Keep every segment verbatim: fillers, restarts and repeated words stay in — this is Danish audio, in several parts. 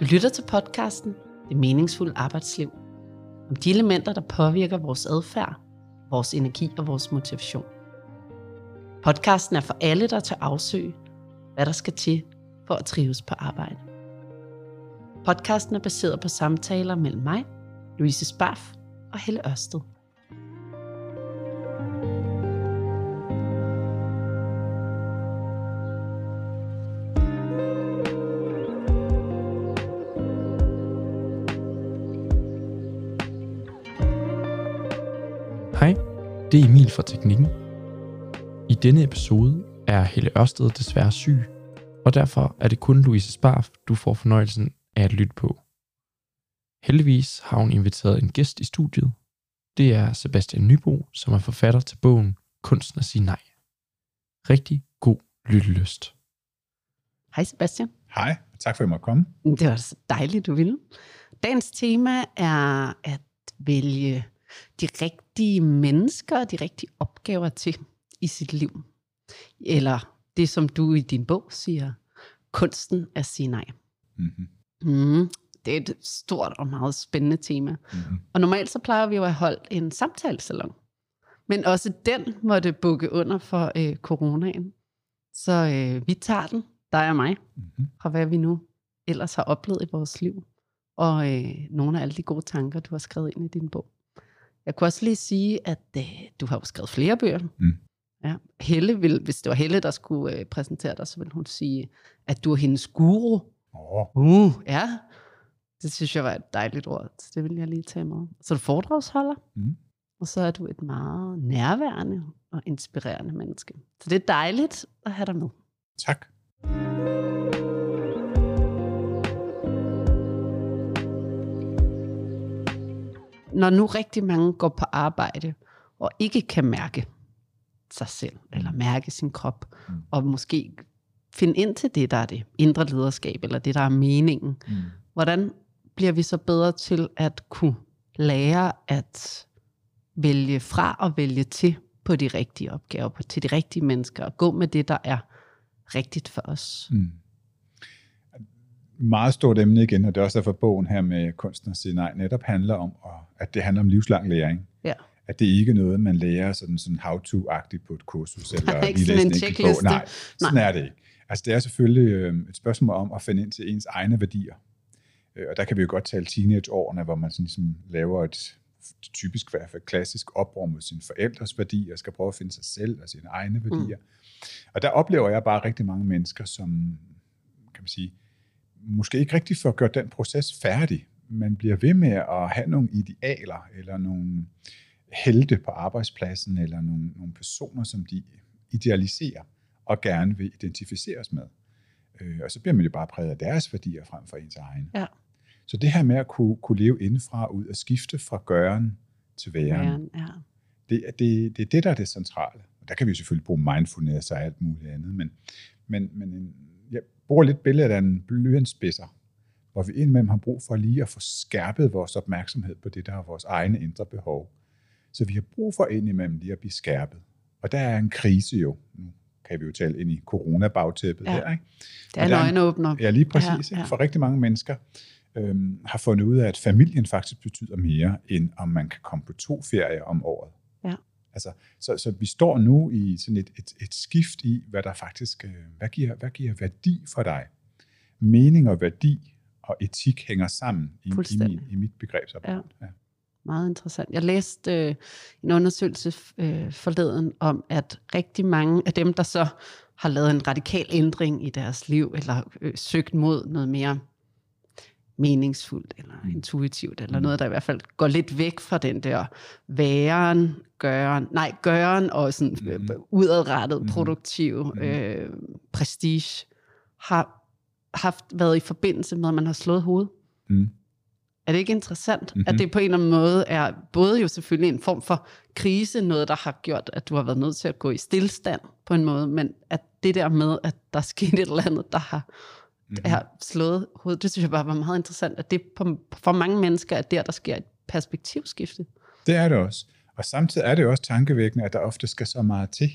Du lytter til podcasten Det meningsfulde arbejdsliv. Om de elementer, der påvirker vores adfærd, vores energi og vores motivation. Podcasten er for alle, der tager afsøg, hvad der skal til for at trives på arbejde. Podcasten er baseret på samtaler mellem mig, Louise Sparf og Helle Ørsted. Hej, det er Emil fra Teknikken. I denne episode er Helle Ørsted desværre syg, og derfor er det kun Louise Sparf, du får fornøjelsen af at lytte på. Heldigvis har hun inviteret en gæst i studiet. Det er Sebastian Nybo, som er forfatter til bogen Kunsten at sige nej. Rigtig god lyttelyst. Hej Sebastian. Hej, tak for at jeg måtte komme. Det var så dejligt, du ville. Dagens tema er at vælge de rigtige mennesker og de rigtige opgaver til i sit liv. Eller det, som du i din bog siger, kunsten at sige nej. Mm-hmm. Mm, det er et stort og meget spændende tema. Mm-hmm. Og normalt så plejer vi jo at holde en samtalesalon. Men også den måtte bukke under for øh, coronaen. Så øh, vi tager den, dig og mig, mm-hmm. fra hvad vi nu ellers har oplevet i vores liv. Og øh, nogle af alle de gode tanker, du har skrevet ind i din bog. Jeg kunne også lige sige, at øh, du har jo skrevet flere bøger. Mm. Ja. Helle vil, hvis det var Helle, der skulle øh, præsentere dig, så ville hun sige, at du er hendes guru. Oh. Uh, ja. Det synes jeg var et dejligt ord, så det vil jeg lige tage med. Så er du foredragsholder, mm. og så er du et meget nærværende og inspirerende menneske. Så det er dejligt at have dig med. Tak. Når nu rigtig mange går på arbejde og ikke kan mærke sig selv, eller mærke sin krop, mm. og måske finde ind til det, der er det indre lederskab, eller det, der er meningen. Mm. Hvordan bliver vi så bedre til at kunne lære at vælge fra og vælge til på de rigtige opgaver, på, til de rigtige mennesker, og gå med det, der er rigtigt for os? Mm. Meget stort emne igen, og det er også derfor bogen her med kunsten at sige nej, netop handler om, at det handler om livslang læring. Ja. At det ikke er noget, man lærer sådan, sådan how-to-agtigt på et kursus, eller nej, ikke sådan en checkliste. Nej, sådan nej. Er det ikke. Altså det er selvfølgelig et spørgsmål om at finde ind til ens egne værdier. Og der kan vi jo godt tale teenageårene, hvor man sådan ligesom laver et typisk hvert fald klassisk oprør mod sine forældres værdier, og skal prøve at finde sig selv og sine egne værdier. Mm. Og der oplever jeg bare rigtig mange mennesker, som kan man sige, måske ikke rigtig for at gøre den proces færdig. Man bliver ved med at have nogle idealer, eller nogle helte på arbejdspladsen, eller nogle, nogle personer, som de idealiserer, og gerne vil identificeres med. Øh, og så bliver man jo bare præget af deres værdier, frem for ens egen. Ja. Så det her med at kunne, kunne leve indenfra og ud, og skifte fra gøren til væren, ja. det, det, det er det, der er det centrale. Og der kan vi selvfølgelig bruge mindfulness og alt muligt andet, men, men, men en bruger lidt billedet af en blyantspidser, hvor vi indimellem har brug for lige at få skærpet vores opmærksomhed på det, der er vores egne indre behov. Så vi har brug for indimellem lige at blive skærpet. Og der er en krise jo. Nu kan vi jo tale ind i coronabagtæppet ja. Her. Ikke? Det er en øjenåbner. Ja, lige præcis. Ja, ja. For rigtig mange mennesker øhm, har fundet ud af, at familien faktisk betyder mere, end om man kan komme på to ferier om året. Ja. Altså, så, så vi står nu i sådan et, et, et skift i, hvad der faktisk, hvad giver, hvad giver værdi for dig? Mening og værdi og etik hænger sammen i, i, min, i mit begrebsarbejde. Ja. Ja. Meget interessant. Jeg læste øh, en undersøgelse øh, forleden om, at rigtig mange af dem, der så har lavet en radikal ændring i deres liv, eller øh, søgt mod noget mere meningsfuldt eller intuitivt, eller noget, der i hvert fald går lidt væk fra den der væren, gøren, nej, gøren og sådan mm. udadrettet, produktiv, mm. øh, prestige, har haft været i forbindelse med, at man har slået hovedet. Mm. Er det ikke interessant, mm-hmm. at det på en eller anden måde er både jo selvfølgelig en form for krise, noget, der har gjort, at du har været nødt til at gå i stillstand på en måde, men at det der med, at der skete et eller andet, der har Mm-hmm. er slået hovedet. Det synes jeg bare var meget interessant, at det for mange mennesker er der, der sker et perspektivskifte. Det er det også. Og samtidig er det også tankevækkende, at der ofte skal så meget til.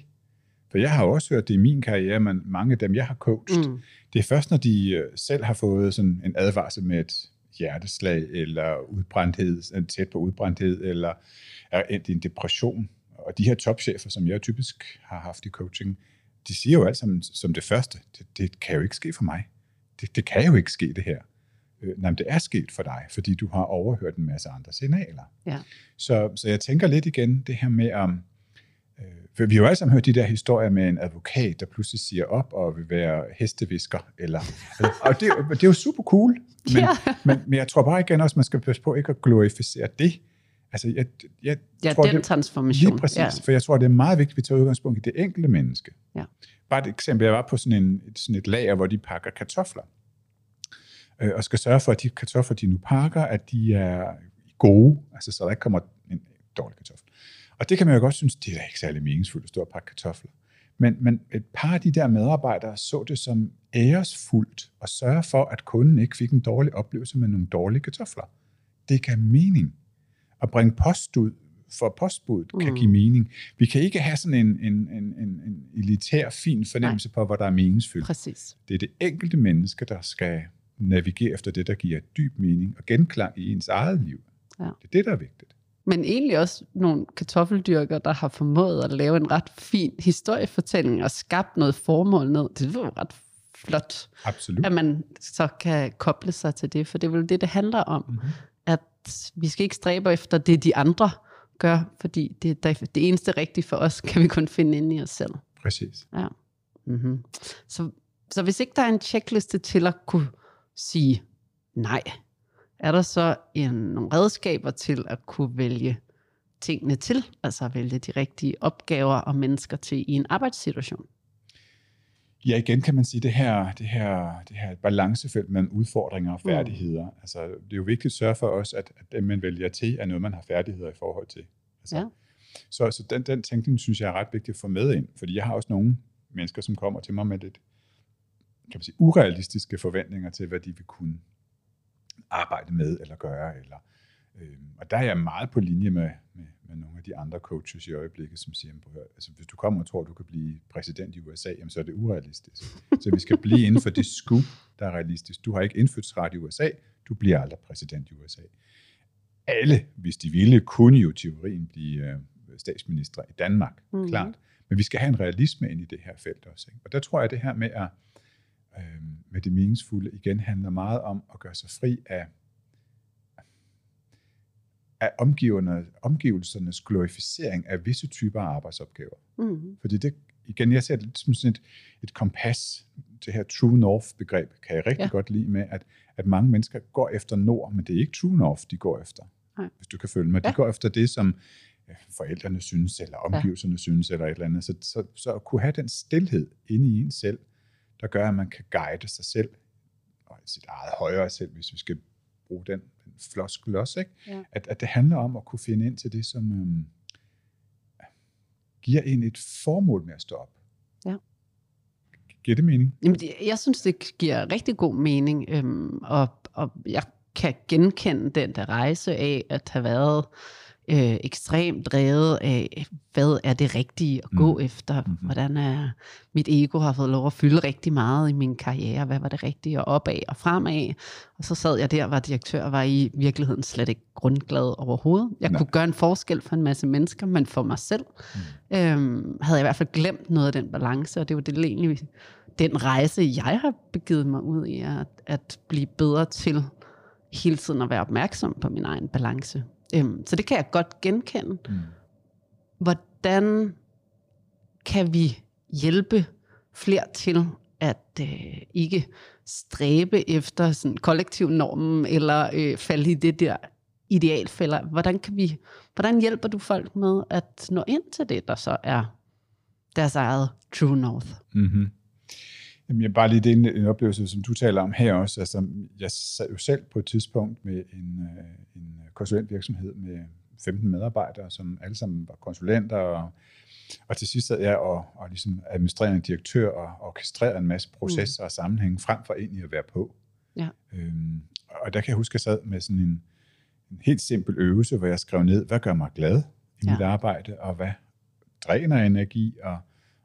For jeg har også hørt det i min karriere, men mange af dem, jeg har coached, mm. det er først, når de selv har fået sådan en advarsel med et hjerteslag, eller udbrændthed, tæt på udbrændthed, eller er endt i en depression. Og de her topchefer, som jeg typisk har haft i coaching, de siger jo alt sammen som det første, det, det kan jo ikke ske for mig. Det, det kan jo ikke ske det her. Øh, nej, det er sket for dig, fordi du har overhørt en masse andre signaler. Ja. Så, så jeg tænker lidt igen det her med om, øh, for vi har jo alle sammen hørt de der historier med en advokat, der pludselig siger op og vil være hestevisker. Eller, og det, det er jo super cool, men, ja. men, men jeg tror bare igen også, man skal passe på ikke at glorificere det. Altså, jeg, jeg ja, tror, den det, transformation. Lige præcis, ja. For jeg tror, det er meget vigtigt, at vi tager udgangspunkt i det enkelte menneske. Ja. Bare et eksempel, jeg var på sådan, en, sådan et lager, hvor de pakker kartofler, øh, og skal sørge for, at de kartofler, de nu pakker, at de er gode, altså så der ikke kommer en dårlig kartoffel. Og det kan man jo godt synes, det er da ikke særlig meningsfuldt at stå og pakke kartofler. Men, men et par af de der medarbejdere så det som æresfuldt at sørge for, at kunden ikke fik en dårlig oplevelse med nogle dårlige kartofler. Det kan mening. At bringe post ud for postbuddet kan mm. give mening. Vi kan ikke have sådan en, en, en, en, en elitær, fin fornemmelse Nej. På, hvor der er meningsfyldt. Præcis. Det er det enkelte menneske, der skal navigere efter det, der giver dyb mening og genklang i ens eget liv. Ja. Det er det, der er vigtigt. Men egentlig også nogle kartoffeldyrkere, der har formået at lave en ret fin historiefortælling og skabt noget formål ned. Det var ret flot, Absolut. At man så kan koble sig til det, for det er vel det, det handler om. Mm-hmm. At vi skal ikke stræbe efter det, de andre gør, fordi det, det eneste rigtige for os, kan vi kun finde inde i os selv. Præcis. Ja. Mm-hmm. Så, så hvis ikke der er en checkliste til at kunne sige nej, er der så en, nogle redskaber til at kunne vælge tingene til, altså vælge de rigtige opgaver og mennesker til i en arbejdssituation? Ja, igen kan man sige, det her, det her, det her balancefelt mellem udfordringer og færdigheder. Mm. Altså, det er jo vigtigt at sørge for os, at, at det, man vælger til, er noget, man har færdigheder i forhold til. Altså, ja. Så, så den, den tænkning, synes jeg, er ret vigtigt at få med ind. Fordi jeg har også nogle mennesker, som kommer til mig med lidt kan man sige, urealistiske forventninger til, hvad de vil kunne arbejde med eller gøre. Eller, øh, og der er jeg meget på linje med, med, med nogle af de andre coaches i øjeblikket, som siger, altså, hvis du kommer og tror, du kan blive præsident i U S A, jamen, så er det urealistisk. Så vi skal blive inden for det scoop, der er realistisk. Du har ikke indfødsret i U S A, du bliver aldrig præsident i U S A. Alle, hvis de ville, kunne jo teorien blive øh, statsminister i Danmark, mm. klart. Men vi skal have en realisme ind i det her felt også. Ikke? Og der tror jeg, at det her med at med det meningsfulde igen handler meget om at gøre sig fri af, af omgivelsernes glorificering af visse typer af arbejdsopgaver. Mm-hmm. Fordi det, igen, jeg ser det lidt som sådan et, et kompas, det her true north-begreb, kan jeg rigtig ja. godt lide med, at, at mange mennesker går efter nord, men det er ikke true north, de går efter. Nej. Hvis du kan følge mig. Ja. De går efter det, som forældrene synes, eller omgivelserne ja. synes, eller et eller andet. Så, så, så at kunne have den stilhed inde i en selv, der gør, at man kan guide sig selv, og sit eget højere selv, hvis vi skal bruge den, den floskel også, ikke? Ja. At, at det handler om at kunne finde ind til det, som øhm, giver en et formål med at stå op. Ja. Giver det mening? Jamen, jeg synes, det giver rigtig god mening, øhm, og, og jeg kan genkende den der rejse af at have været Øh, ekstremt drevet af, hvad er det rigtige at gå mm. efter? Hvordan er mit ego har fået lov at fylde rigtig meget i min karriere? Hvad var det rigtige at opad og fremad? Og så sad jeg der, var direktør, var i virkeligheden slet ikke grundglad overhovedet. Jeg Nej. kunne gøre en forskel for en masse mennesker, men for mig selv mm. øhm, havde jeg i hvert fald glemt noget af den balance, og det var det egentlig den rejse, jeg har begivet mig ud i, at, at blive bedre til hele tiden at være opmærksom på min egen balance. Så det kan jeg godt genkende. Mm. Hvordan kan vi hjælpe flere til at øh, ikke stræbe efter sådan kollektivnormen eller øh, falde i det der idealfælder? Hvordan kan vi? Hvordan hjælper du folk med at nå ind til det, der så er deres eget true north? Mm-hmm. Jamen, jeg bare lige det en, en oplevelse, som du taler om her også. Altså, jeg sad jo selv på et tidspunkt med en, en konsulentvirksomhed med femten medarbejdere, som alle sammen var konsulenter, og, og til sidst sad jeg og, og ligesom administrerende direktør og orkestrerede en masse processer mm. og sammenhænge frem for egentlig at være på. Ja. Øhm, og der kan jeg huske, at jeg sad med sådan en, en helt simpel øvelse, hvor jeg skrev ned, hvad gør mig glad i ja. mit arbejde, og hvad dræner energi, og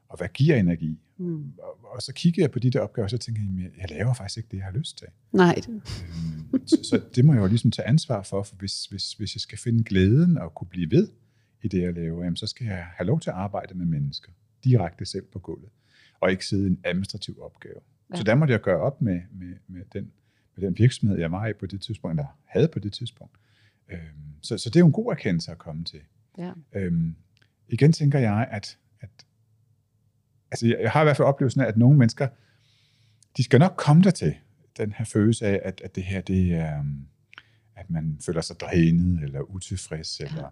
og hvad giver energi? Mm. Og, og så kiggede jeg på de der opgaver, og så tænkte jeg, jeg laver faktisk ikke det, jeg har lyst til. Nej. Øhm, så, så det må jeg jo ligesom tage ansvar for, for hvis, hvis, hvis jeg skal finde glæden og kunne blive ved i det, jeg laver, jamen, så skal jeg have lov til at arbejde med mennesker direkte selv på gulvet, og ikke sidde i en administrativ opgave. Ja. Så der måtte jeg gøre op med, med, med, den, med den virksomhed, jeg var i på det tidspunkt, eller havde på det tidspunkt. Øhm, så, så det er jo en god erkendelse at komme til. Ja. Øhm, igen tænker jeg, at, at altså, jeg har i hvert fald oplevelsen af, at nogle mennesker, de skal nok komme der til den her følelse af, at, at det her, det er, at man føler sig drænet eller utilfreds. Ja. Eller,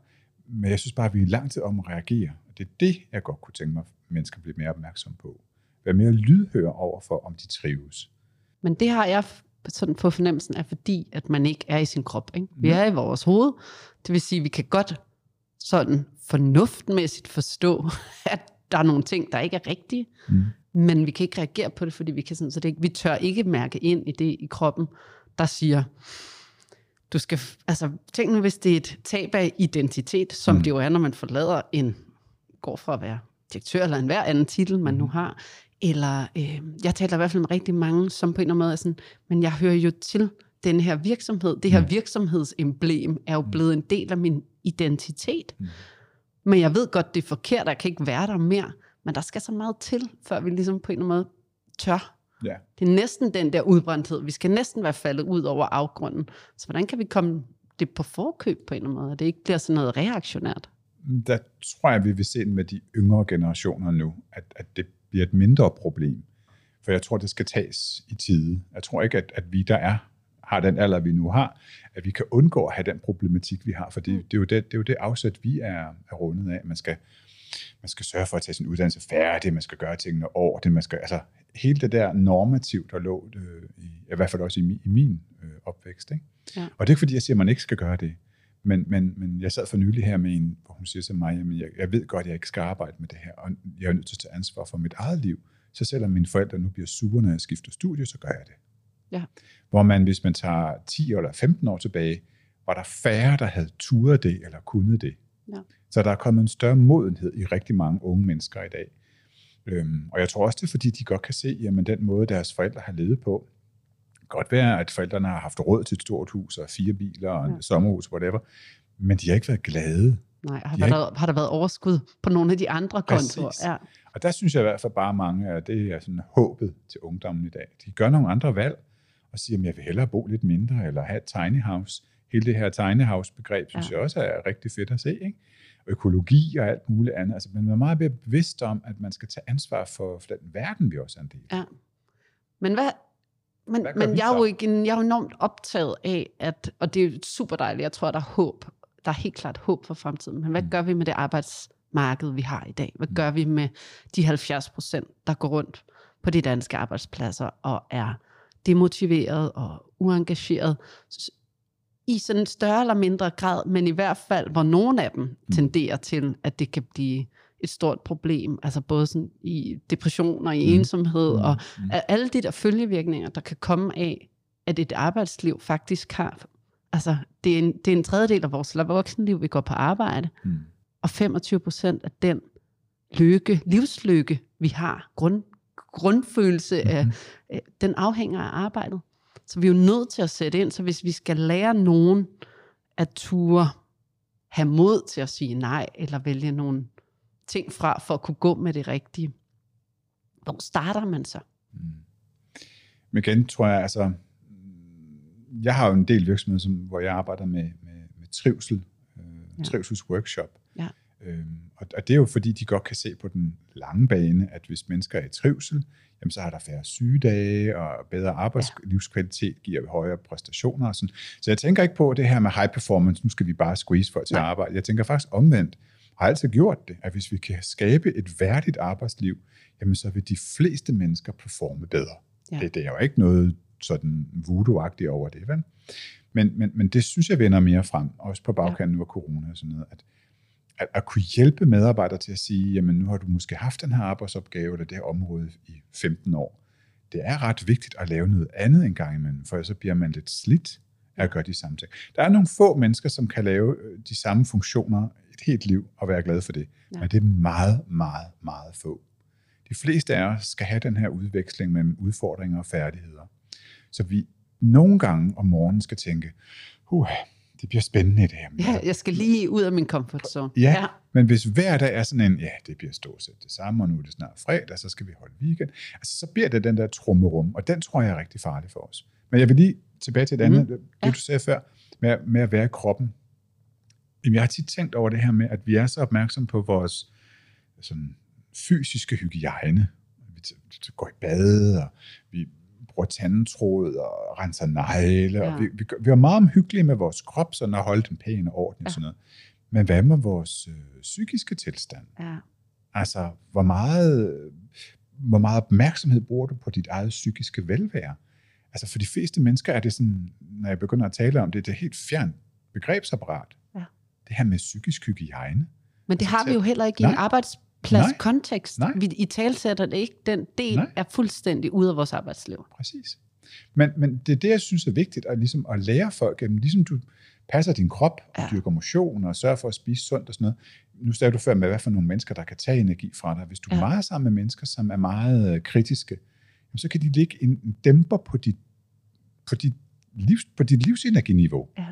men jeg synes bare, at vi er lang tid om at reagere. Og det er det, jeg godt kunne tænke mig, at mennesker bliver mere opmærksomme på. Være mere lydhør over for, om de trives. Men det har jeg sådan på fornemmelsen af, fordi at man ikke er i sin krop. Ikke? Vi er i vores hoved. Det vil sige, at vi kan godt sådan fornuftmæssigt forstå, at der er nogle ting, der ikke er rigtige, mm. men vi kan ikke reagere på det, fordi vi kan sådan, så det ikke, vi tør ikke mærke ind i det i kroppen, der siger, du skal, altså tænk nu, hvis det er et tab af identitet, som mm. det jo er, når man forlader en, går fra at være direktør eller en hver anden titel, man nu har, eller, øh, jeg taler i hvert fald med rigtig mange, som på en eller anden måde er sådan, men jeg hører jo til den her virksomhed, det her mm. virksomhedsemblem er jo blevet en del af min identitet, mm. men jeg ved godt, det er forkert, jeg kan ikke være der mere. Men der skal så meget til, før vi ligesom på en eller anden måde tør. Ja. Det er næsten den der udbrændthed. Vi skal næsten være faldet ud over afgrunden. Så hvordan kan vi komme det på forkøb på en eller anden måde, at det ikke bliver sådan noget reaktionært? Der tror jeg, vi vil se med de yngre generationer nu, at, at det bliver et mindre problem. For jeg tror, det skal tages i tide. Jeg tror ikke, at, at vi, der er, har den alder, vi nu har, at vi kan undgå at have den problematik, vi har. For det, det, er, jo det, det er jo det afsæt, vi er, er rundet af. Man skal, man skal sørge for at tage sin uddannelse færdig, man skal gøre tingene ordentligt, man skal, altså hele det der normativ, der lå øh, i, i hvert fald også i, mi, i min øh, opvækst. Ikke? Ja. Og det er ikke fordi, jeg siger, at man ikke skal gøre det. Men, men, men jeg sad for nylig her med en, hvor hun siger til mig, jamen jeg, jeg ved godt, at jeg ikke skal arbejde med det her, og jeg er nødt til at tage ansvar for mit eget liv. Så selvom mine forældre nu bliver sure, når jeg skifter studie, så gør jeg det. Ja. Hvor man, hvis man tager ti eller femten år tilbage, var der færre, der havde turet det eller kunnet det. Ja. Så der er kommet en større modenhed i rigtig mange unge mennesker i dag. Øhm, og jeg tror også, det er, fordi de godt kan se, jamen den måde, deres forældre har levet på. Det kan godt være, at forældrene har haft råd til et stort hus og fire biler og et ja. sommerhus, whatever. Men de har ikke været glade. Nej, har, de har, der, ikke... har der været overskud på nogle af de andre kontorer? Ja. Og der synes jeg i hvert fald bare mange, at det er sådan håbet til ungdommen i dag. De gør nogle andre valg og siger, at jeg vil hellere bo lidt mindre eller have et tiny house. Hele det her tiny house-begreb, synes ja. jeg også er rigtig fedt at se, ikke? Økologi og alt muligt andet. Altså, man er meget mere bevidst om, at man skal tage ansvar for, for den verden, vi også er en del af. Ja. Men hvad... Men, hvad men jeg, er jo ikke, jeg er jo enormt optaget af, at, og det er jo super dejligt, jeg tror, der er håb. Der er helt klart håb for fremtiden. Men hvad mm. gør vi med det arbejdsmarked, vi har i dag? Hvad mm. gør vi med de halvfjerds procent, der går rundt på de danske arbejdspladser og er demotiveret og uengageret? I sådan en større eller mindre grad, men i hvert fald, hvor nogle af dem tenderer til, at det kan blive et stort problem, altså både sådan i depression og i ensomhed, mm. og mm. alle de der følgevirkninger, der kan komme af, at et arbejdsliv faktisk har, altså det er en, det er en tredjedel af vores voksenliv, vi går på arbejde, mm. og femogtyve procent af den lykke, livslykke, vi har, grund, grundfølelse af, mm. den afhænger af arbejdet. Så vi er jo nødt til at sætte ind, så hvis vi skal lære nogen at ture have mod til at sige nej, eller vælge nogle ting fra, for at kunne gå med det rigtige, hvor starter man så? Mm. Men igen tror jeg, altså, jeg har jo en del virksomheder, som, hvor jeg arbejder med, med, med trivsel, øh, ja. trivselsworkshop. Ja. Øhm, og, og det er jo fordi, de godt kan se på den lange bane, at hvis mennesker er i trivsel, jamen så har der færre sygedage, og bedre arbejdslivskvalitet giver højere præstationer og sådan. Så jeg tænker ikke på det her med high performance, nu skal vi bare squeeze folk til at arbejde. Jeg tænker faktisk omvendt, har altid gjort det, at hvis vi kan skabe et værdigt arbejdsliv, jamen så vil de fleste mennesker performe bedre. Ja. Det, det er jo ikke noget sådan voodoo-agtigt over det, vel? Men, men, men det synes jeg vender mere frem, også på bagkanten nu af corona og sådan noget, at At, at kunne hjælpe medarbejdere til at sige, jamen nu har du måske haft den her arbejdsopgave eller det her område i femten år. Det er ret vigtigt at lave noget andet en gang imellem, for så bliver man lidt slidt af at gøre de samme ting. Der er nogle få mennesker, som kan lave de samme funktioner et helt liv og være glad for det. Ja. Men det er meget, meget, meget få. de fleste af os skal have den her udveksling mellem udfordringer og færdigheder. Så vi nogle gange om morgenen skal tænke, huh, det bliver spændende det her. Ja, jeg skal lige ud af min komfortzone. Ja, ja, men hvis hver dag er sådan en, ja, det bliver stort set det samme, og nu er det snart fredag, så skal vi holde weekend. Altså, så bliver det den der trummerum, og den tror jeg er rigtig farlig for os. Men jeg vil lige tilbage til et mm. andet, det ja. du sagde før, med, med at være i kroppen. Jeg har tit tænkt over det her med, at vi er så opmærksomme på vores sådan, fysiske hygiejne. Vi går i bad, og vi bruger tandetråd og renser negle. Ja. Og vi, vi, vi er meget omhyggelige med vores krop, sådan at holde den pæn og ordentlig. Ja. Sådan noget. Men hvad med vores øh, psykiske tilstand? Ja. Altså, hvor meget, hvor meget opmærksomhed bruger du på dit eget psykiske velvære? Altså, for de fleste mennesker er det sådan, når jeg begynder at tale om det, det er helt fjernt begrebsapparat. Ja. Det her med psykisk hygiejne. Men det altså, har vi jo heller ikke nej. i en arbejdspladskontekst. Nej. Vi italesætter det ikke. Den del nej. er fuldstændig ude af vores arbejdsliv. Præcis. Men, men det er det, jeg synes er vigtigt, at, ligesom at lære folk, at ligesom du passer din krop, og ja. dyrker motion, og sørger for at spise sundt og sådan noget. Nu sagde du før med, hvad for nogle mennesker, der kan tage energi fra dig. Hvis du ja. er meget sammen med mennesker, som er meget kritiske, så kan de lægge en dæmper på dit, på dit, livs, på dit livsenerginiveau. Ja.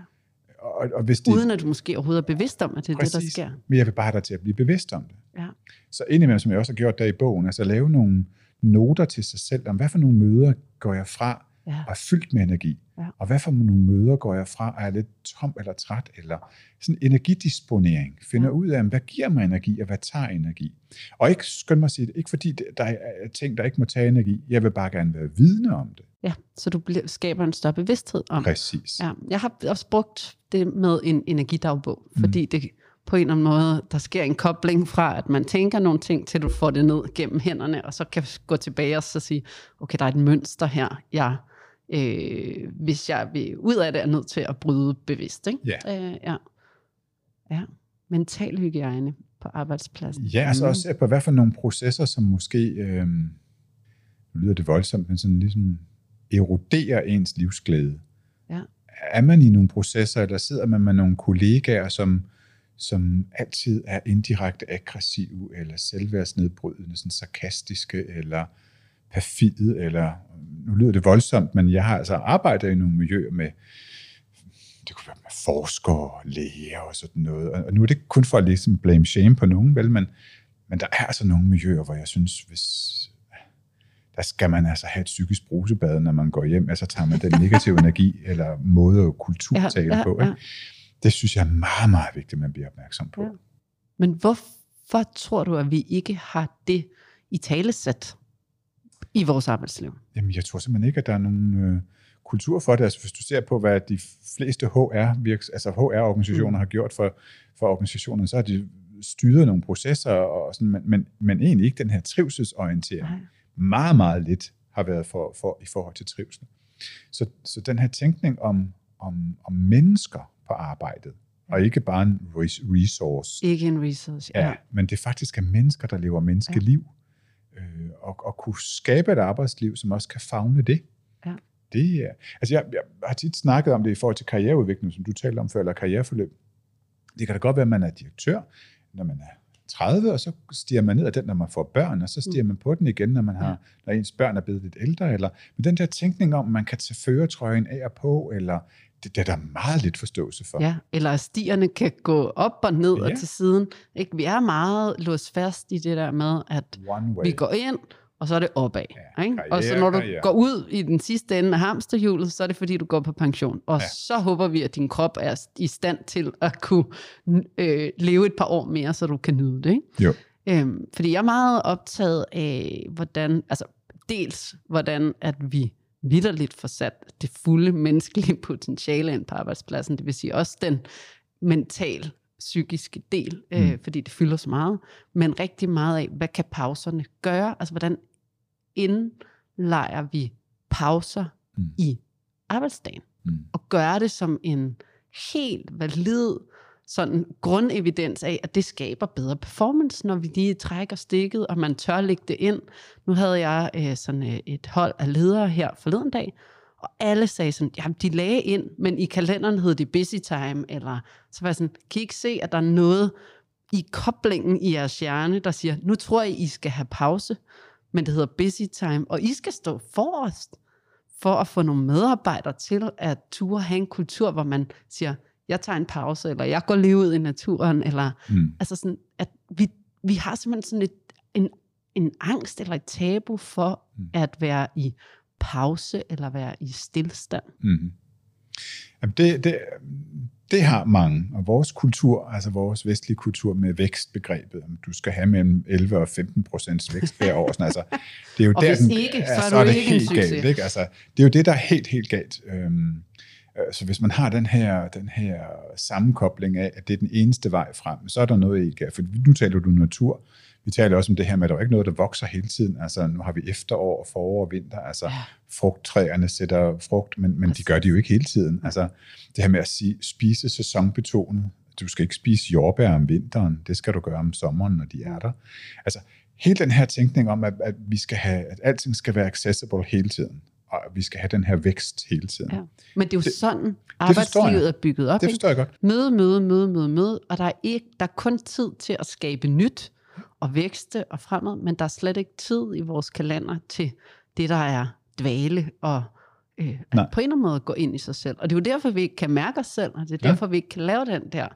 Og, og hvis det, uden at du måske overhovedet er bevidst om, at det er præcis, det, der sker. Men jeg vil bare have dig til at blive bevidst om det. Ja. Så indimellem, som jeg også har gjort der i bogen, altså lave nogle noter til sig selv, om hvad for nogle møder går jeg fra ja. og er fyldt med energi, ja. og hvad for nogle møder går jeg fra og er lidt tom eller træt, eller sådan energidisponering. Finder ja. ud af, hvad giver mig energi, og hvad tager energi. Og ikke, skynd mig at sige det, ikke fordi der er ting, der ikke må tage energi. Jeg vil bare gerne være vidne om det. Ja, så du skaber en større bevidsthed om. Præcis. Ja, jeg har også brugt det med en energidagbog, fordi mm. det på en eller anden måde, der sker en kobling fra, at man tænker nogle ting, til du får det ned gennem hænderne, og så kan gå tilbage og så sige, okay, der er et mønster her, jeg, øh, hvis jeg vil ud af det, er nødt til at bryde bevidst. Ikke? Yeah. Øh, ja. ja. Mental hygiejne på arbejdspladsen. Ja, altså også på hvad for nogle processer, som måske, øh, nu lyder det voldsomt, men sådan ligesom eroderer ens livsglæde. Ja. Er man i nogle processer, eller sidder man med nogle kollegaer, som som altid er indirekte aggressive, eller selvværdsnedbrydende, sådan sarkastiske, eller perfide, eller, nu lyder det voldsomt, men jeg har altså arbejdet i nogle miljøer med, det kunne være med forskere og læger og sådan noget, og nu er det ikke kun for at ligesom blame shame på nogen, vel, men, men der er altså nogle miljøer, hvor jeg synes, hvis der skal man altså have et psykisk brusebad, når man går hjem, altså tager man den negative energi, eller måde og kultur ja, tale ja, på, ikke? Ja. Det synes jeg er meget, meget vigtigt, at man bliver opmærksom på. Ja. Men hvorfor tror du, at vi ikke har det i talesæt i vores arbejdsliv? Jamen, jeg tror simpelthen ikke, at der er nogen øh, kultur for det. Altså, hvis du ser på, hvad de fleste H R-organisationer mm. har gjort for, for organisationerne, så har de styret nogle processer, og sådan, men, men, men egentlig ikke den her trivselsorientering. Nej. Meget, meget lidt har været for, for, i forhold til trivsel. Så, så den her tænkning om, om, om mennesker, på arbejdet. Og ikke bare en resource. Ikke en resource, ja. ja. Men det faktisk er mennesker, der lever menneskeliv. Ja. Øh, og, og kunne skabe et arbejdsliv, som også kan favne det. Ja. Det er, altså jeg, jeg har tit snakket om det i forhold til karriereudvikling, som du talte om før, eller karriereforløb. Det kan da godt være, at man er direktør, når man er tredive, og så stiger man ned af den, når man får børn, og så stiger man på den igen, når man har, når ens børn er blevet lidt ældre, eller men den der tænkning om, man kan tage føretrøjen af og på, eller det, det er der meget lidt forståelse for. Ja, eller at stierne kan gå op og ned ja. og til siden. Ikke? Vi er meget låst fast i det der med, at vi går ind, og så er det opad. Ja, ikke? Karriere, og så når du karriere. går ud i den sidste ende af hamsterhjulet, så er det fordi, du går på pension. Og ja. så håber vi, at din krop er i stand til at kunne øh, leve et par år mere, så du kan nyde det. Ikke? Jo. Øhm, fordi jeg er meget optaget af, hvordan, altså dels hvordan at vi vitterligt forsat det fulde menneskelige potentiale ind på arbejdspladsen, det vil sige også den mental, psykiske del, mm. øh, fordi det fylder så meget, men rigtig meget af, hvad kan pauserne gøre? Altså, hvordan indlejer vi pauser mm. i arbejdsdagen? Mm. Og gør det som en helt valid sådan grundevidens af, at det skaber bedre performance, når vi lige trækker stikket, og man tør lægge det ind. Nu havde jeg øh, sådan et hold af ledere her forleden dag, og alle sagde sådan, jamen de lagde ind, men i kalenderen hed det busy time, eller så var jeg sådan, kan I ikke se, at der er noget i koblingen i jeres hjerne, der siger, nu tror jeg, I skal have pause, men det hedder busy time, og I skal stå forrest for at få nogle medarbejdere til at ture have en kultur, hvor man siger, jeg tager en pause, eller jeg går lige ud i naturen, eller mm. altså sådan, at vi, vi har simpelthen sådan et, en, en angst eller et tabu for mm. at være i pause, eller være i stillstand. Mm. Jamen det, det, det har mange, og vores kultur, altså vores vestlige kultur med vækstbegrebet, om du skal have mellem elleve og femten procent vækst hver år, sådan, altså, det er jo og der, hvis ikke, den, så er, så er det ikke helt galt, ikke? Altså, det er jo det, der er helt, helt galt. Øhm, Så hvis man har den her, den her sammenkobling af, at det er den eneste vej frem, så er der noget, I ikke er. For nu taler du natur. Vi taler også om det her med, at der er ikke noget, der vokser hele tiden. Altså nu har vi efterår, forår og vinter. Altså ja. Frugttræerne sætter frugt, men, men altså. de gør det jo ikke hele tiden. Altså det her med at sige, spise sæsonbetonet. Du skal ikke spise jordbær om vinteren. Det skal du gøre om sommeren, når de er der. Altså hele den her tænkning om, at, at, vi skal have, at alting skal være accessible hele tiden. Og vi skal have den her vækst hele tiden. Ja. Men det er jo det, sådan, arbejdslivet er bygget op. Det forstår jeg godt. Møde, møde, møde, møde, møde, og der er, ikke, der er kun tid til at skabe nyt, og vækste og fremad, men der er slet ikke tid i vores kalender til det, der er dvale, og øh, at på en eller anden måde gå ind i sig selv. Og det er jo derfor, vi ikke kan mærke os selv, og det er ja. derfor, vi ikke kan lave den der.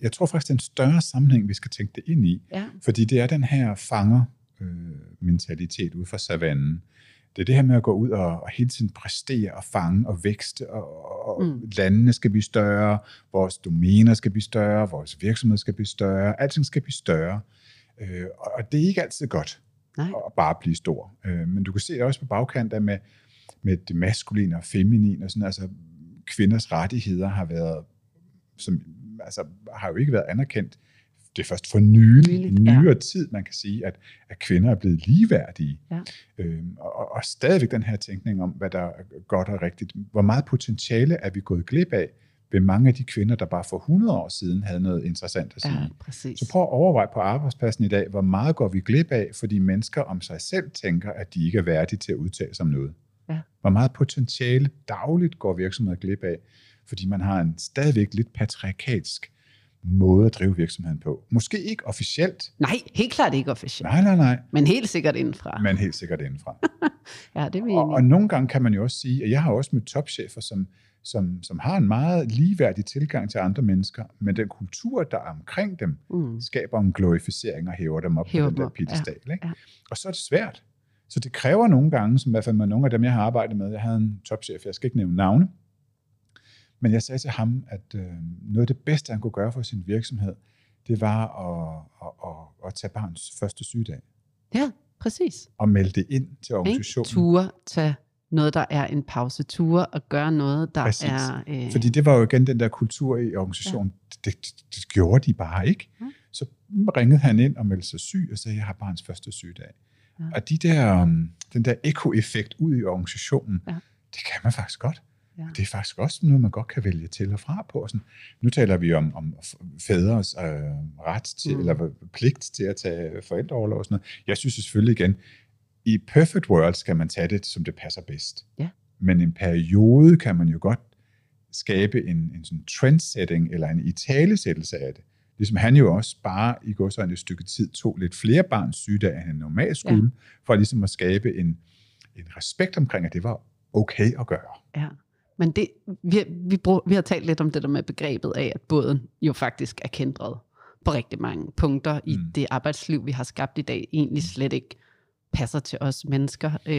Jeg tror faktisk, det er en større sammenhæng, vi skal tænke det ind i, ja. fordi det er den her fanger-mentalitet øh, ude fra savannen. Det er det her med at gå ud og, og hele tiden præstere og fange og vækste, og, og mm. landene skal blive større, vores domæner skal blive større, vores virksomhed skal blive større, alting skal blive større. Øh, og det er ikke altid godt Nej. at bare blive stor. Øh, men du kan se det også på bagkant af med, med det maskuline og feminine, og sådan, altså kvinders rettigheder har været, som, altså, har jo ikke været anerkendt. Det er først for nylig, nyere ja. tid, man kan sige, at, at kvinder er blevet ligeværdige. Ja. Øhm, og, og stadigvæk den her tænkning om, hvad der er godt og rigtigt. Hvor meget potentiale er vi gået glip af ved mange af de kvinder, der bare for hundrede år siden havde noget interessant at sige. Ja, præcis. Så prøv at overveje på arbejdspladsen i dag, hvor meget går vi glip af, fordi mennesker om sig selv tænker, at de ikke er værdige til at udtale sig om noget. Ja. Hvor meget potentiale dagligt går virksomheder glip af, fordi man har en stadigvæk lidt patriarkalsk måde at drive virksomheden på. Måske ikke officielt. Nej, helt klart ikke officielt. Nej, nej, nej. Men helt sikkert indenfra. Men helt sikkert indenfra. Ja, det mener jeg. Og, og nogle gange kan man jo også sige, at jeg har også mødt topchefer, som, som, som har en meget ligeværdig tilgang til andre mennesker, men den kultur, der er omkring dem, mm. skaber en glorificering og hæver dem op hæver på den der piedestal. Ja, ja. Og så er det svært. Så det kræver nogle gange, som i hvert fald med nogle af dem, jeg har arbejdet med, jeg havde en topchef, jeg skal ikke nævne navne, men jeg sagde til ham, at øh, noget af det bedste, han kunne gøre for sin virksomhed, det var at, at, at, at tage barns første sygedag. Ja, præcis. Og melde det ind til organisationen. En ture, tage noget, der er en pauseture, og gøre noget, der præcis. er... Øh... Fordi det var jo igen den der kultur i organisationen. Ja. Det, det, det gjorde de bare ikke. Ja. Så ringede han ind og meldte sig syg, og sagde, jeg har barns første sygedag. Ja. Og de der, den der ekoeffekt ud i organisationen, ja. det kan man faktisk godt. Ja. Det er faktisk også noget, man godt kan vælge til og fra på. Sådan, nu taler vi om, om fædres øh, ret til, mm. eller pligt til at tage forældreorlov og sådan noget. Jeg synes selvfølgelig igen, i perfect world skal man tage det, som det passer bedst. Ja. Men en periode kan man jo godt skabe en, en sådan trendsetting, eller en italesættelse af det. Ligesom han jo også bare i går så en stykke tid tog lidt flere barns sygedage, end han normalt skulle, ja. for ligesom at skabe en, en respekt omkring, at det var okay at gøre. Ja. Men det, vi, vi, brug, vi har talt lidt om det der med begrebet af, at båden jo faktisk er kendret på rigtig mange punkter i mm. det arbejdsliv, vi har skabt i dag, egentlig slet ikke passer til os mennesker. Øh,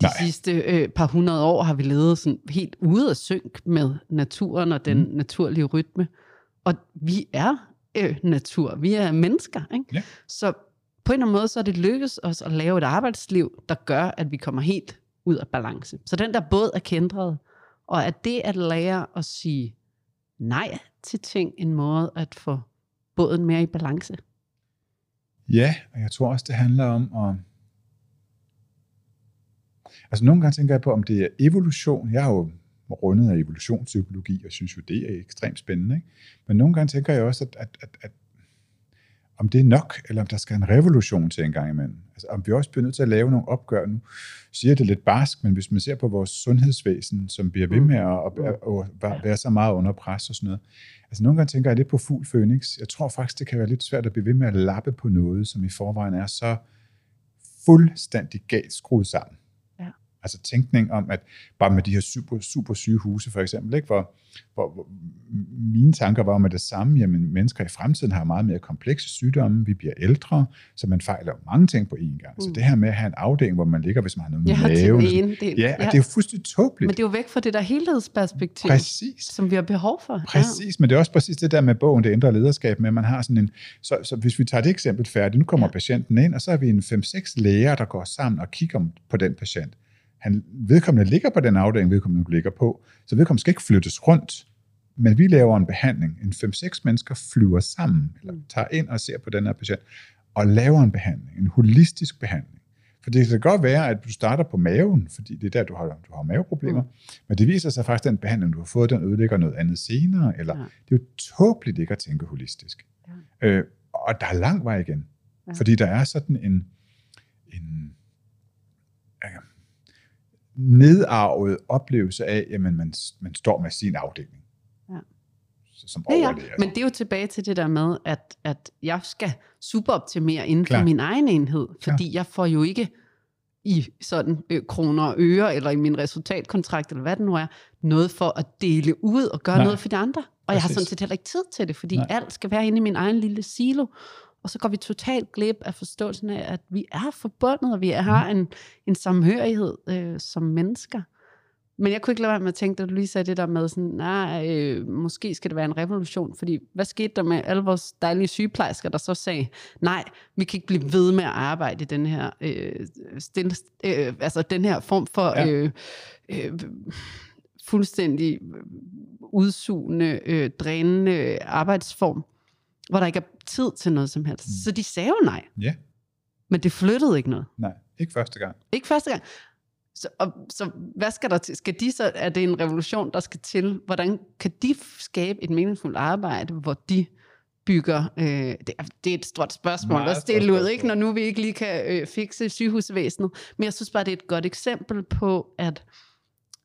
de Nej. sidste øh, par hundrede år har vi levet sådan helt ude af synk med naturen og den mm. naturlige rytme. Og vi er øh, natur, vi er mennesker, ikke? Ja. Så på en eller anden måde, så er det lykkedes os at lave et arbejdsliv, der gør, at vi kommer helt ud af balance. Så den der båd er kendret. Og at det at lære at sige nej til ting, en måde at få båden mere i balance. Ja, og jeg tror også, det handler om at... Altså nogle gange tænker jeg på, om det er evolution. Jeg har jo rundet af evolutionspsykologi, og synes jo, det er ekstremt spændende. Ikke? Men nogle gange tænker jeg også, at, at, at, at om det er nok, eller om der skal en revolution til en gang imellem. Altså, om vi også bliver nødt til at lave nogle opgør nu. Siger det lidt barsk, men hvis man ser på vores sundhedsvæsen, som bliver ved med at, at, at være så meget under pres og sådan noget. Altså, nogle gange tænker jeg lidt på fugl fønix. Jeg tror faktisk, det kan være lidt svært at blive ved med at lappe på noget, som i forvejen er så fuldstændig galt skruet sammen. Altså tænkning om, at bare med de her super, super syge huse for eksempel, ikke? Hvor, hvor, hvor mine tanker var med det samme, jamen mennesker i fremtiden har meget mere komplekse sygdomme, vi bliver ældre, så man fejler mange ting på én gang. Mm. Så det her med at have en afdeling, hvor man ligger, hvis man har noget med ja, mave. Det ene, det, ja, ja, det er jo fuldstændig tåbeligt. Men det er jo væk fra det der helhedsperspektiv, præcis, som vi har behov for. Præcis, ja. Men det er også præcis det der med bogen, det ændrer lederskab, med man har sådan en, så, så hvis vi tager det eksempel færdigt, nu kommer ja. patienten ind, og så er vi en fem seks læger, der går sammen og kigger på den patient. Han, vedkommende ligger på den afdeling, vedkommende ligger på, så vedkommende skal ikke flyttes rundt, men vi laver en behandling. En fem seks mennesker flyver sammen, eller tager ind og ser på den her patient, og laver en behandling, en holistisk behandling. For det kan godt være, at du starter på maven, fordi det er der, du har, du har maveproblemer, mm. men det viser sig faktisk, at den behandling, du har fået, den ødelægger noget andet senere, eller ja. Det er jo tåbeligt ikke at tænke holistisk. Ja. Øh, og der er lang vej igen, ja. Fordi der er sådan en... en øh, nedarvet oplevelse af, at man, man står med sin afdeling. Ja. Som ja, ja. Men det er jo tilbage til det der med, at, at jeg skal superoptimere inden Klar. for min egen enhed, fordi Klar. jeg får jo ikke i sådan øh, kroner og øre, eller i min resultatkontrakt, eller hvad det nu er, noget for at dele ud og gøre Nej. noget for de andre. Og Præcis. jeg har sådan set heller ikke tid til det, fordi Nej. alt skal være inde i min egen lille silo. Og så går vi totalt glip af forståelsen af, at vi er forbundet, og vi har en, en samhørighed øh, som mennesker. Men jeg kunne ikke lade være med at tænke, da du lige sagde det der med, sådan, nej, øh, måske skal det være en revolution, fordi hvad skete der med alle vores dejlige sygeplejersker, der så sagde, nej, vi kan ikke blive ved med at arbejde i den her, øh, stil, øh, altså den her form for ja. øh, øh, fuldstændig udsugende, øh, drænende arbejdsform, hvor der ikke er tid til noget som helst. Mm. Så de sagde jo nej. Ja. Yeah. Men det flyttede ikke noget. Nej, ikke første gang. Ikke første gang. Så, og, så hvad skal der til? Skal de så, er det en revolution, der skal til? Hvordan kan de skabe et meningsfuldt arbejde, hvor de bygger... Øh, det, er, det er et stort spørgsmål at stille ud, ikke? Når nu vi ikke lige kan øh, fikse sygehusvæsenet. Men jeg synes bare, det er et godt eksempel på, at,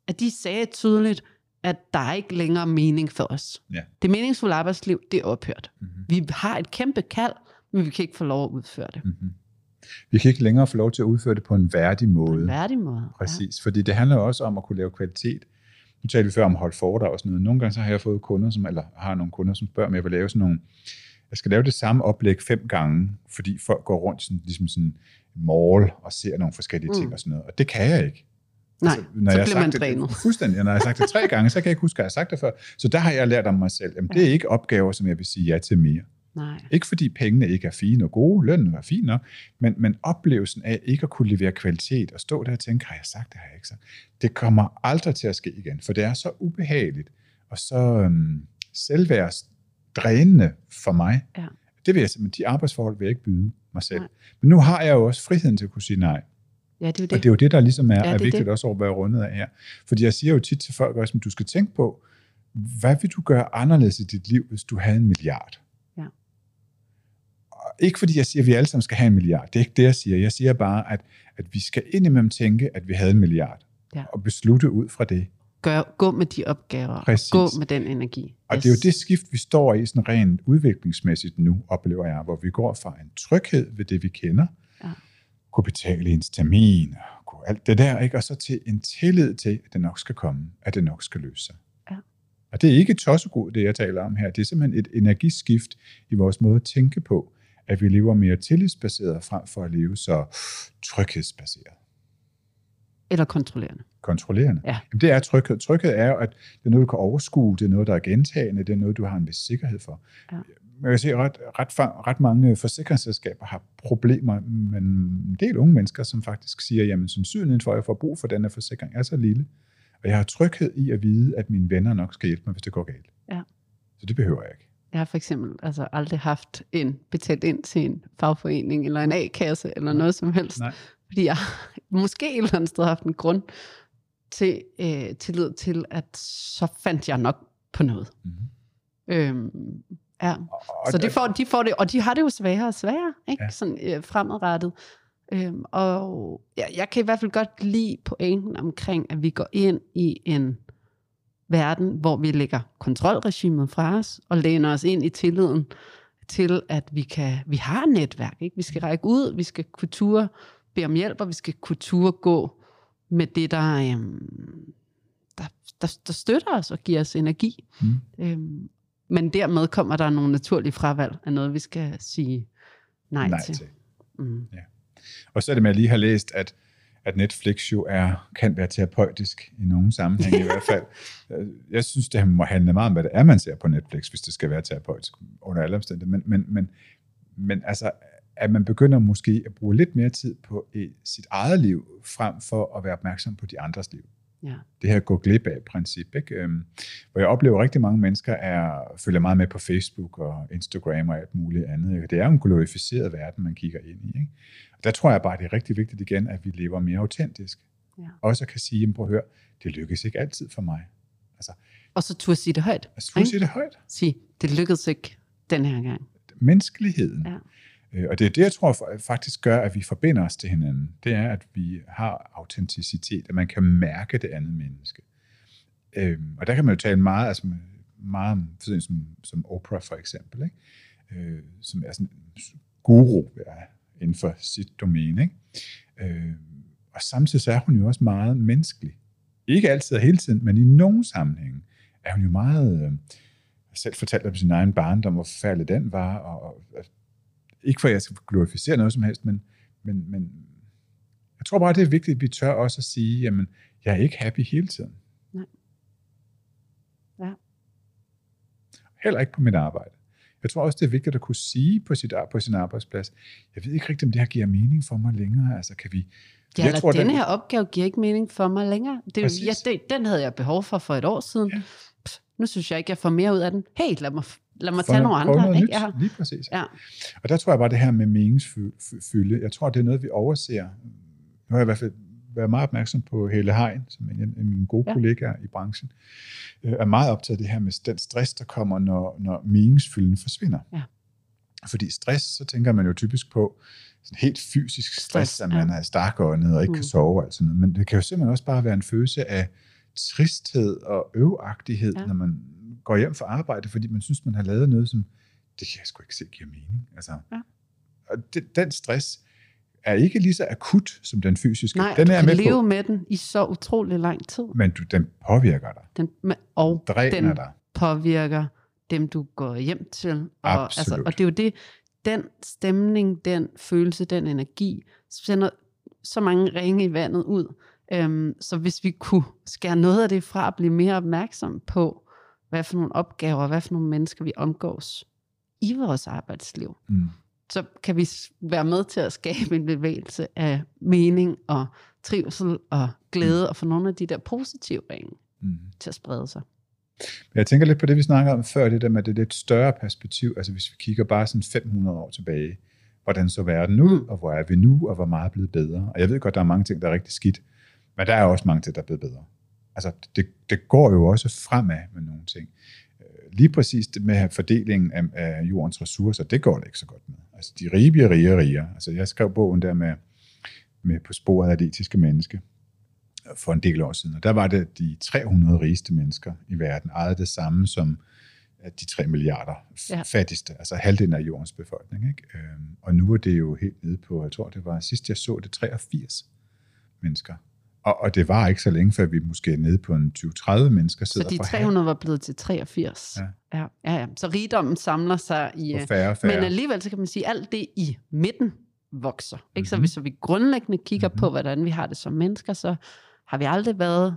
at de sagde tydeligt, at der er ikke længere mening for os. Ja. Det meningsfulde arbejdsliv, det er ophørt. Mm-hmm. Vi har et kæmpe kald, men vi kan ikke få lov at udføre det. Mm-hmm. Vi kan ikke længere få lov til at udføre det på en værdig måde. En værdig måde, Præcis, ja. Fordi det handler også om at kunne lave kvalitet. Nu talte vi før om holdt foredrag og sådan noget. Nogle gange så har jeg fået kunder, som, eller har nogle kunder, som spørger, om jeg vil lave sådan nogle... Jeg skal lave det samme oplæg fem gange, fordi folk går rundt sådan, ligesom sådan en mall og ser nogle forskellige mm. ting og sådan noget. Og det kan jeg ikke. Nej, altså, når så jeg bliver man drænet. Fuldstændig. Når jeg har sagt det tre gange, så kan jeg ikke huske, at jeg har sagt det før. Så der har jeg lært om mig selv. Jamen, ja. Det er ikke opgaver, som jeg vil sige ja til mere. Nej. Ikke fordi pengene ikke er fine og gode, lønnen er fin nok, men, men oplevelsen af ikke at kunne levere kvalitet og stå der og tænke, har jeg sagt det, har jeg ikke sagt. Det kommer aldrig til at ske igen, for det er så ubehageligt og så øhm, selvværdsdrænende for mig. Ja. Det vil jeg simpelthen, de arbejdsforhold vil jeg ikke byde mig selv. Nej. Men nu har jeg jo også friheden til at kunne sige nej. Ja, det er det. Og det er jo det, der ligesom er, ja, det er, er vigtigt det. Også at være rundet af her. Fordi jeg siger jo tit til folk også, at du skal tænke på, hvad vil du gøre anderledes i dit liv, hvis du havde en milliard? Ja. Og ikke fordi jeg siger, at vi alle sammen skal have en milliard. Det er ikke det, jeg siger. Jeg siger bare, at, at vi skal indimellem tænke, at vi havde en milliard. Ja. Og beslutte ud fra det. Gør, gå med de opgaver. Præcis. Og gå med den energi. Og yes. det er jo det skift, vi står i sådan rent udviklingsmæssigt nu, oplever jeg. Hvor vi går fra en tryghed ved det, vi kender, kunne betale ens termin, kunne alt det der, ikke? Og så til en tillid til, at det nok skal komme, at det nok skal løse sig. Ja. Og det er ikke tossegod, det jeg taler om her. Det er simpelthen et energiskift i vores måde at tænke på, at vi lever mere tillidsbaseret frem for at leve så tryghedsbaseret. Eller kontrollerende. Kontrollerende. Ja. Jamen, det er tryghed. Tryghed er jo, at det er noget, du kan overskue, det er noget, der er gentagende, det er noget, du har en vis sikkerhed for. Ja. Jeg kan se, at ret, ret, ret mange forsikringsselskaber har problemer, men en del unge mennesker, som faktisk siger, jamen sandsynligheden for, at jeg får brug for denne forsikring, er så lille. Og jeg har tryghed i at vide, at mine venner nok skal hjælpe mig, hvis det går galt. Ja. Så det behøver jeg ikke. Jeg har for eksempel altså, aldrig haft en betalt ind til en fagforening, eller en A-kasse, eller Nej. noget som helst. Nej. Fordi jeg måske et eller andet sted har haft en grund til øh, tillid til, at så fandt jeg nok på noget. Mm-hmm. Øhm, Ja. Og, så det får, de får det, og de har det jo sværere og sværere, ikke? Ja. Sådan øh, fremadrettet. Øhm, og ja, jeg kan i hvert fald godt lide pointen omkring, at vi går ind i en verden, hvor vi lægger kontrolregimet fra os, og læner os ind i tilliden til, at vi, kan, vi har netværk, ikke? Vi skal række ud, vi skal kunne ture bede om hjælp, og vi skal kunne ture gå med det, der, øhm, der, der, der støtter os og giver os energi. Mm. Øhm, men dermed kommer der nogle naturlige fravalg af noget, vi skal sige nej, nej til. til. Mm. Ja. Og så er det med at lige have læst, at, at Netflix jo er, kan være terapeutisk i nogle sammenhæng i hvert fald. Jeg synes, det må handle meget om, hvad det er, man ser på Netflix, hvis det skal være terapeutisk under alle omstændigheder. Men, men, men, men altså, at man begynder måske at bruge lidt mere tid på sit eget liv, frem for at være opmærksom på de andres liv. Ja. Det her gå glip af princip, ikke? Øhm, hvor jeg oplever, at rigtig mange mennesker er, følger meget med på Facebook og Instagram og alt muligt andet. Ikke? Det er jo en glorificeret verden, man kigger ind i. Ikke? Og der tror jeg bare, det er rigtig vigtigt igen, at vi lever mere autentisk. Ja. Også kan sige, prøv at høre, det lykkes ikke altid for mig. Altså, og så turde sige det højt. Og så turde sige det højt. Sige, det lykkedes ikke den her gang. Menneskeligheden. Ja. Og det er det, jeg tror faktisk gør, at vi forbinder os til hinanden. Det er, at vi har autenticitet, at man kan mærke det andet menneske. Øhm, og der kan man jo tale meget, altså meget om, for som, som Oprah for eksempel, ikke? Øh, som er sådan en guru ja, inden for sit domæne. Ikke? Øh, og samtidig så er hun jo også meget menneskelig. Ikke altid og hele tiden, men i nogen sammenhænge er hun jo meget... Øh, selv fortalt om sin egen barndom, hvor forfærdelig den var, og... og ikke for, at jeg skal glorificere noget som helst, men, men, men jeg tror bare, det er vigtigt, at vi tør også at sige, jamen, jeg er ikke happy hele tiden. Nej. Ja. Heller ikke på mit arbejde. Jeg tror også, det er vigtigt at kunne sige på, sit, på sin arbejdsplads, jeg ved ikke rigtigt, om det her giver mening for mig længere. Altså, kan vi... Ja, jeg tror, denne den... her opgave giver ikke mening for mig længere. Det, ja, det, den havde jeg behov for for et år siden. Ja. Pff, nu synes jeg ikke, jeg får mere ud af den. Hey, lad mig... Lad mig for tage nogle andre. Ikke? Ja. Lige præcis. Ja. Og der tror jeg bare, det her med meningsfylde, jeg tror, det er noget, vi overser. Nu har jeg i hvert fald været meget opmærksom på Helle Hegn, som er en af mine gode ja. kollegaer i branchen, er meget optaget af det her med den stress, der kommer, når, når meningsfylden forsvinder. Ja. Fordi stress, så tænker man jo typisk på sådan helt fysisk stress, stress at man ja. er stakåndet og ikke mm. kan sove og alt sådan noget. Men det kan jo simpelthen også bare være en følelse af tristhed og øvagtighed, ja. når man går hjem fra arbejde, fordi man synes, man har lavet noget, som det kan jeg sgu ikke se giver mening. Altså, ja. Og det, den stress er ikke lige så akut som den fysiske. Nej, den er du kan leve på. med den i så utrolig lang tid. Men du, den påvirker dig. Den, og Dræner den dig. påvirker dem, du går hjem til. Og, altså, og det er jo det, den stemning, den følelse, den energi, sender så mange ringe i vandet ud. Øhm, så hvis vi kunne skære noget af det fra at blive mere opmærksom på, hvad for nogle opgaver, hvad for nogle mennesker vi omgås i vores arbejdsliv, mm. så kan vi være med til at skabe en bevægelse af mening og trivsel og glæde, mm. og få nogle af de der positive ringe mm. til at sprede sig. Jeg tænker lidt på det, vi snakkede om før, det der med det lidt større perspektiv, altså hvis vi kigger bare sådan fem hundrede år tilbage, hvordan så verden ud, mm. og hvor er vi nu, og hvor meget er blevet bedre. Og jeg ved godt, der er mange ting, der er rigtig skidt, men der er også mange ting, der er blevet bedre. Altså, det, det går jo også fremad med nogle ting. Lige præcis det med fordelingen af, af jordens ressourcer, det går det ikke så godt med. Altså, de rige bliver rigere og rigere. Altså, jeg skrev bogen der med, med På sporet af det etiske menneske for en del år siden, og der var det de tre hundrede rigeste mennesker i verden, ejede det samme som de tre milliarder ja. fattigste, altså halvdelen af jordens befolkning, ikke? Og nu er det jo helt nede på, jeg tror det var sidst jeg så det, treogfirs mennesker. Og det var ikke så længe, før vi måske er nede på en tyve til tredive mennesker sidder. Så de tre hundrede var blevet til treogfirs. Ja. Ja, ja, ja. Så rigdommen samler sig i... Færre, færre. Men alligevel, så kan man sige, at alt det i midten vokser. Mm-hmm. Ikke? Så hvis vi grundlæggende kigger mm-hmm. på, hvordan vi har det som mennesker, så har vi aldrig været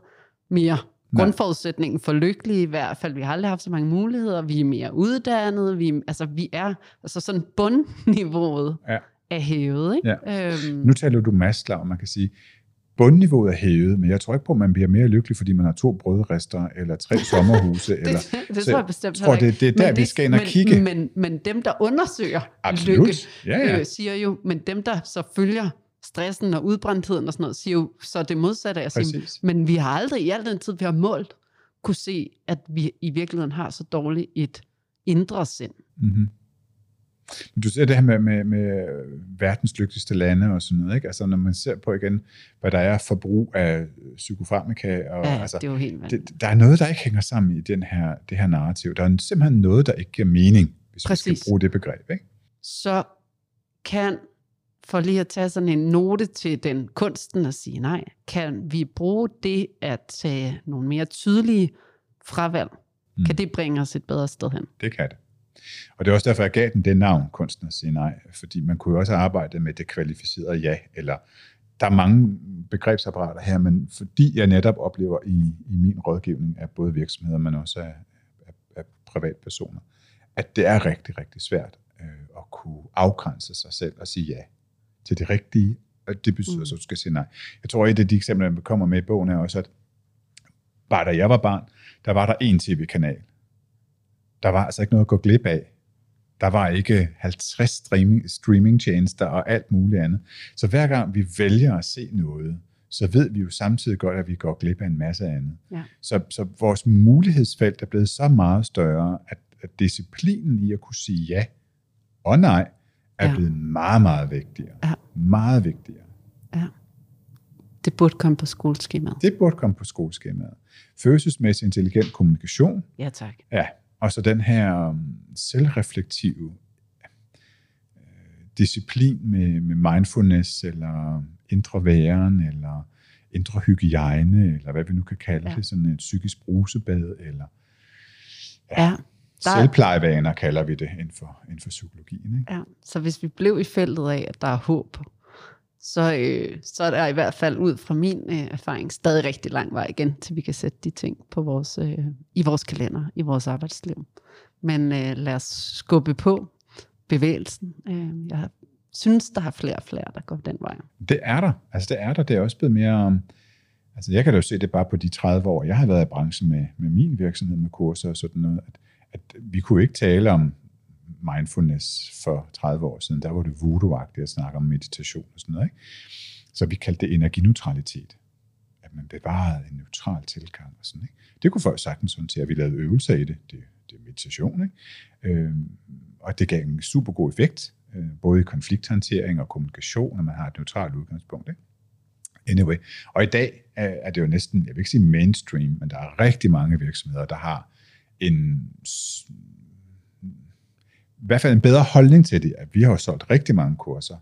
mere grundforudsætningen for lykkelige. I hvert fald, vi har aldrig haft så mange muligheder. Vi er mere uddannede. Vi, altså, vi er altså sådan bundniveauet ja. er hævet. Ikke? Ja. Øhm. Nu taler du Maslow, og man kan sige... Bundniveauet er hævet, men jeg tror ikke på, at man bliver mere lykkelig, fordi man har to brødrester, eller tre sommerhuse. det, eller, det tror jeg bestemt tror, det, det er der, men vi det, skal ind og kigge. Men, men dem, der undersøger Absolut. lykke, ja, ja. Øh, siger jo, men dem, der så følger stressen og udbrændtheden og sådan noget, siger jo, så det modsatte af sig. Men vi har aldrig i al den tid, vi har målt, kunne se, at vi i virkeligheden har så dårligt et indre sind. Mm-hmm. Du ser det her med, med, med verdens lykkeligste lande og sådan noget, ikke? Altså når man ser på igen, hvad der er forbrug af psykofarmaka, og ja, altså, det er jo helt det, der er noget, der ikke hænger sammen i den her, det her narrativ. Der er simpelthen noget, der ikke giver mening, hvis Præcis. Vi skal bruge det begreb, ikke? Så kan, for lige at tage sådan en note til den kunsten at sige nej, kan vi bruge det at tage nogle mere tydelige fravalg? Mm. Kan det bringe os et bedre sted hen? Det kan det. Og det er også derfor, jeg gav den det navn, kunsten at sige nej, fordi man kunne jo også arbejde med det kvalificerede ja, eller der er mange begrebsapparater her, men fordi jeg netop oplever i, i min rådgivning af både virksomheder, men også af, af, af privatpersoner, at det er rigtig, rigtig svært øh, at kunne afgrænse sig selv og sige ja til det rigtige, og det betyder mm. så, at du skal sige nej. Jeg tror, et af de eksempler, man kommer med i bogen, er også, at bare da jeg var barn, der var der én tv-kanal. Der var altså ikke noget at gå glip af. Der var ikke halvtreds streaming, streamingtjenester og alt muligt andet. Så hver gang vi vælger at se noget, så ved vi jo samtidig godt, at vi går glip af en masse andet. Ja. Så, så vores mulighedsfelt er blevet så meget større, at, at disciplinen i at kunne sige ja og nej, er ja. blevet meget, meget vigtigere. Ja. Meget vigtigere. Ja. Det burde komme på skoleskemaet. Det burde komme på skoleskemaet. Følelsesmæssig intelligent kommunikation. Ja, tak. Ja. Og så den her selvreflektive øh, disciplin med, med mindfulness, eller indre væren, eller indre hygiejne, eller hvad vi nu kan kalde ja. det, sådan et psykisk brusebad, eller ja, ja, der... selvplejevaner kalder vi det inden for, inden for psykologien. Ikke? Ja, så hvis vi blev i feltet af, at der er håb, så, øh, så er der i hvert fald ud fra min øh, erfaring stadig rigtig lang vej igen, til vi kan sætte de ting på vores, øh, i vores kalender, i vores arbejdsliv. Men øh, lad os skubbe på bevægelsen. Øh, jeg synes, der er flere og flere, der går den vej. Det er der. Altså det er der. Det er også blevet mere... Altså jeg kan da jo se det bare på de tredive år, jeg har været i branchen med, med min virksomhed, med kurser og sådan noget, at, at vi kunne ikke tale om mindfulness for tredive år siden, der var det voodoo-agtigt at snakke om meditation og sådan noget, ikke? Så vi kaldte det energineutralitet. At man bevarede en neutral tilgang og sådan, ikke? Det kunne folk sagtens håndtere, at vi lavede øvelser i det. Det, det er meditation, ikke? Øhm, og det gav en super god effekt, øh, både i konflikthåndtering og kommunikation, når man har et neutralt udgangspunkt, ikke? Anyway. Og i dag er det jo næsten, jeg vil ikke sige mainstream, men der er rigtig mange virksomheder, der har en... i hvert fald en bedre holdning til det, at vi har jo solgt rigtig mange kurser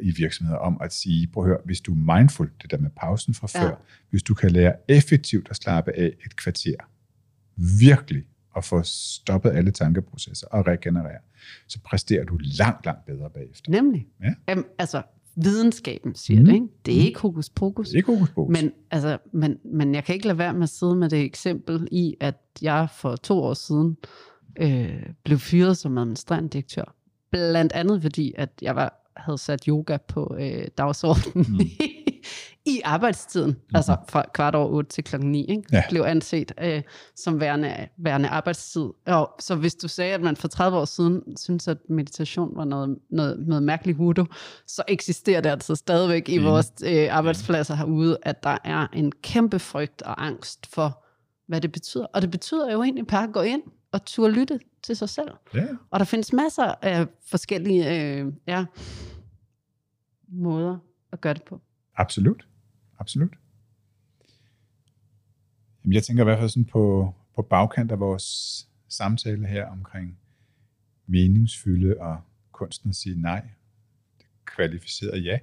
i virksomheder om at sige, prøv at høre, hvis du er mindful, det der med pausen fra ja. før, hvis du kan lære effektivt at slappe af et kvarter, virkelig at få stoppet alle tankeprocesser og regenerere, så præsterer du langt, langt bedre bagefter. Nemlig. Ja? Jamen, altså, videnskaben siger mm. det, ikke? Det er mm. ikke hokus pokus. Det er ikke hokus pokus. Men, altså, men, men jeg kan ikke lade være med at sidde med det eksempel i, at jeg for to år siden Øh, blev fyret som administrerende direktør. Blandt andet fordi, at jeg var, havde sat yoga på øh, dagsordenen mm. i arbejdstiden. Mm. Altså fra kvart over otte til klokken ni. Ikke? Ja. Blev anset øh, som værende, værende arbejdstid. Og så hvis du sagde, at man for tredive år siden synes at meditation var noget, noget, noget mærkeligt voodoo, så eksisterer det altså stadigvæk mm. i vores øh, arbejdspladser herude, at der er en kæmpe frygt og angst for, hvad det betyder. Og det betyder jo egentlig bare at gå ind og turde lytte til sig selv. Ja. Og der findes masser af forskellige øh, ja, måder at gøre det på. Absolut. Absolut. Jamen, jeg tænker i hvert fald sådan på, på bagkant af vores samtale her omkring meningsfylde og kunsten at sige nej. Det kvalificerede ja.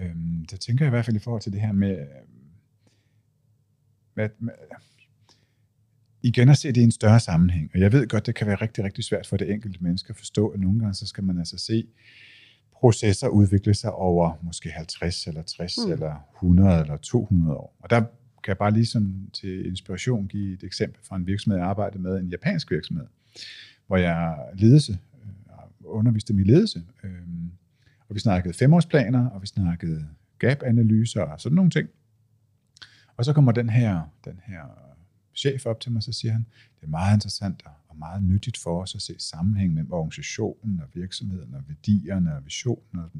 Øhm, der tænker jeg i hvert fald i forhold til det her med... med, med igen at se det i en større sammenhæng. Og jeg ved godt, det kan være rigtig, rigtig svært for det enkelte menneske at forstå, at nogle gange så skal man altså se processer udvikle sig over måske halvtreds eller tres mm. eller hundrede eller to hundrede år. Og der kan jeg bare lige sådan til inspiration give et eksempel fra en virksomhed, jeg arbejdede med, en japansk virksomhed, hvor jeg ledelse, underviste min ledelse. Og vi snakkede femårsplaner, og vi snakkede gap-analyser og sådan nogle ting. Og så kommer den her, den her chef op til mig, så siger han, det er meget interessant og meget nyttigt for os at se sammenhæng mellem organisationen og virksomheden og værdierne og visionen. Og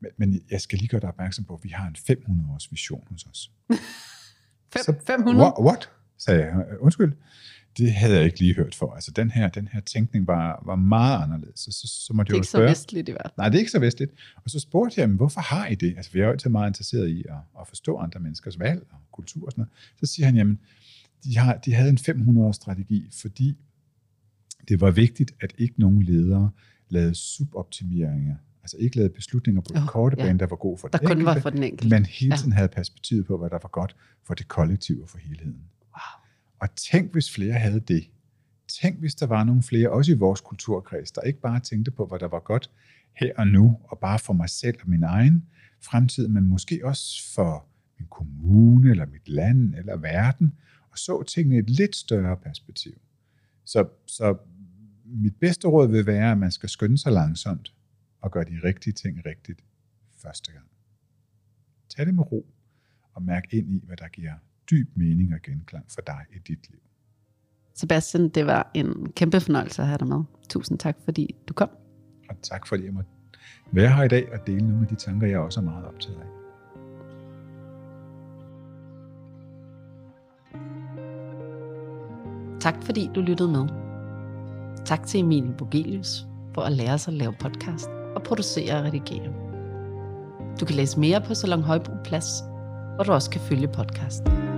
men, men jeg skal lige gøre dig opmærksom på, at vi har en fem hundrede års vision hos os. Fem, så, fem hundrede? What, what? Sagde jeg. Undskyld. det havde jeg ikke lige hørt for. Altså den her, den her tænkning var, var meget anderledes. Så, så, så måtte det er jeg jo spørge. Det er ikke så vestligt i hvert fald. Nej, det er ikke så vestligt. Og så spurgte jeg, men hvorfor har I det? Altså vi er jo altid meget interesseret i at, at forstå andre menneskers valg og kultur og sådan noget. Så siger han, jamen, de, har, de havde en fem hundrede års strategi, fordi det var vigtigt, at ikke nogen ledere lavede suboptimeringer. Altså ikke lavede beslutninger på oh, den korte bane, ja. der var god for, der den kun enkelte, var for den enkelte, men hele tiden ja. havde perspektivet på, hvad der var godt for det kollektive og for helheden. Wow. Og tænk, hvis flere havde det. Tænk, hvis der var nogle flere, også i vores kulturkreds, der ikke bare tænkte på, hvad der var godt her og nu, og bare for mig selv og min egen fremtid, men måske også for min kommune, eller mit land, eller verden, og så tingene i et lidt større perspektiv. Så, så mit bedste råd vil være, at man skal skynde sig langsomt, og gøre de rigtige ting rigtigt første gang. Tag det med ro, og mærk ind i, hvad der giver dyb mening og genklang for dig i dit liv. Sebastian, det var en kæmpe fornøjelse at have dig med. Tusind tak, fordi du kom. Og tak, fordi jeg måtte være her i dag og dele nogle af de tanker, jeg også er meget optaget af. Tak, fordi du lyttede med. Tak til Emilie Bogelius for at lære sig at lave podcast og producere og redigere. Du kan læse mere på Salon Højbo Plads, hvor du også kan følge podcasten.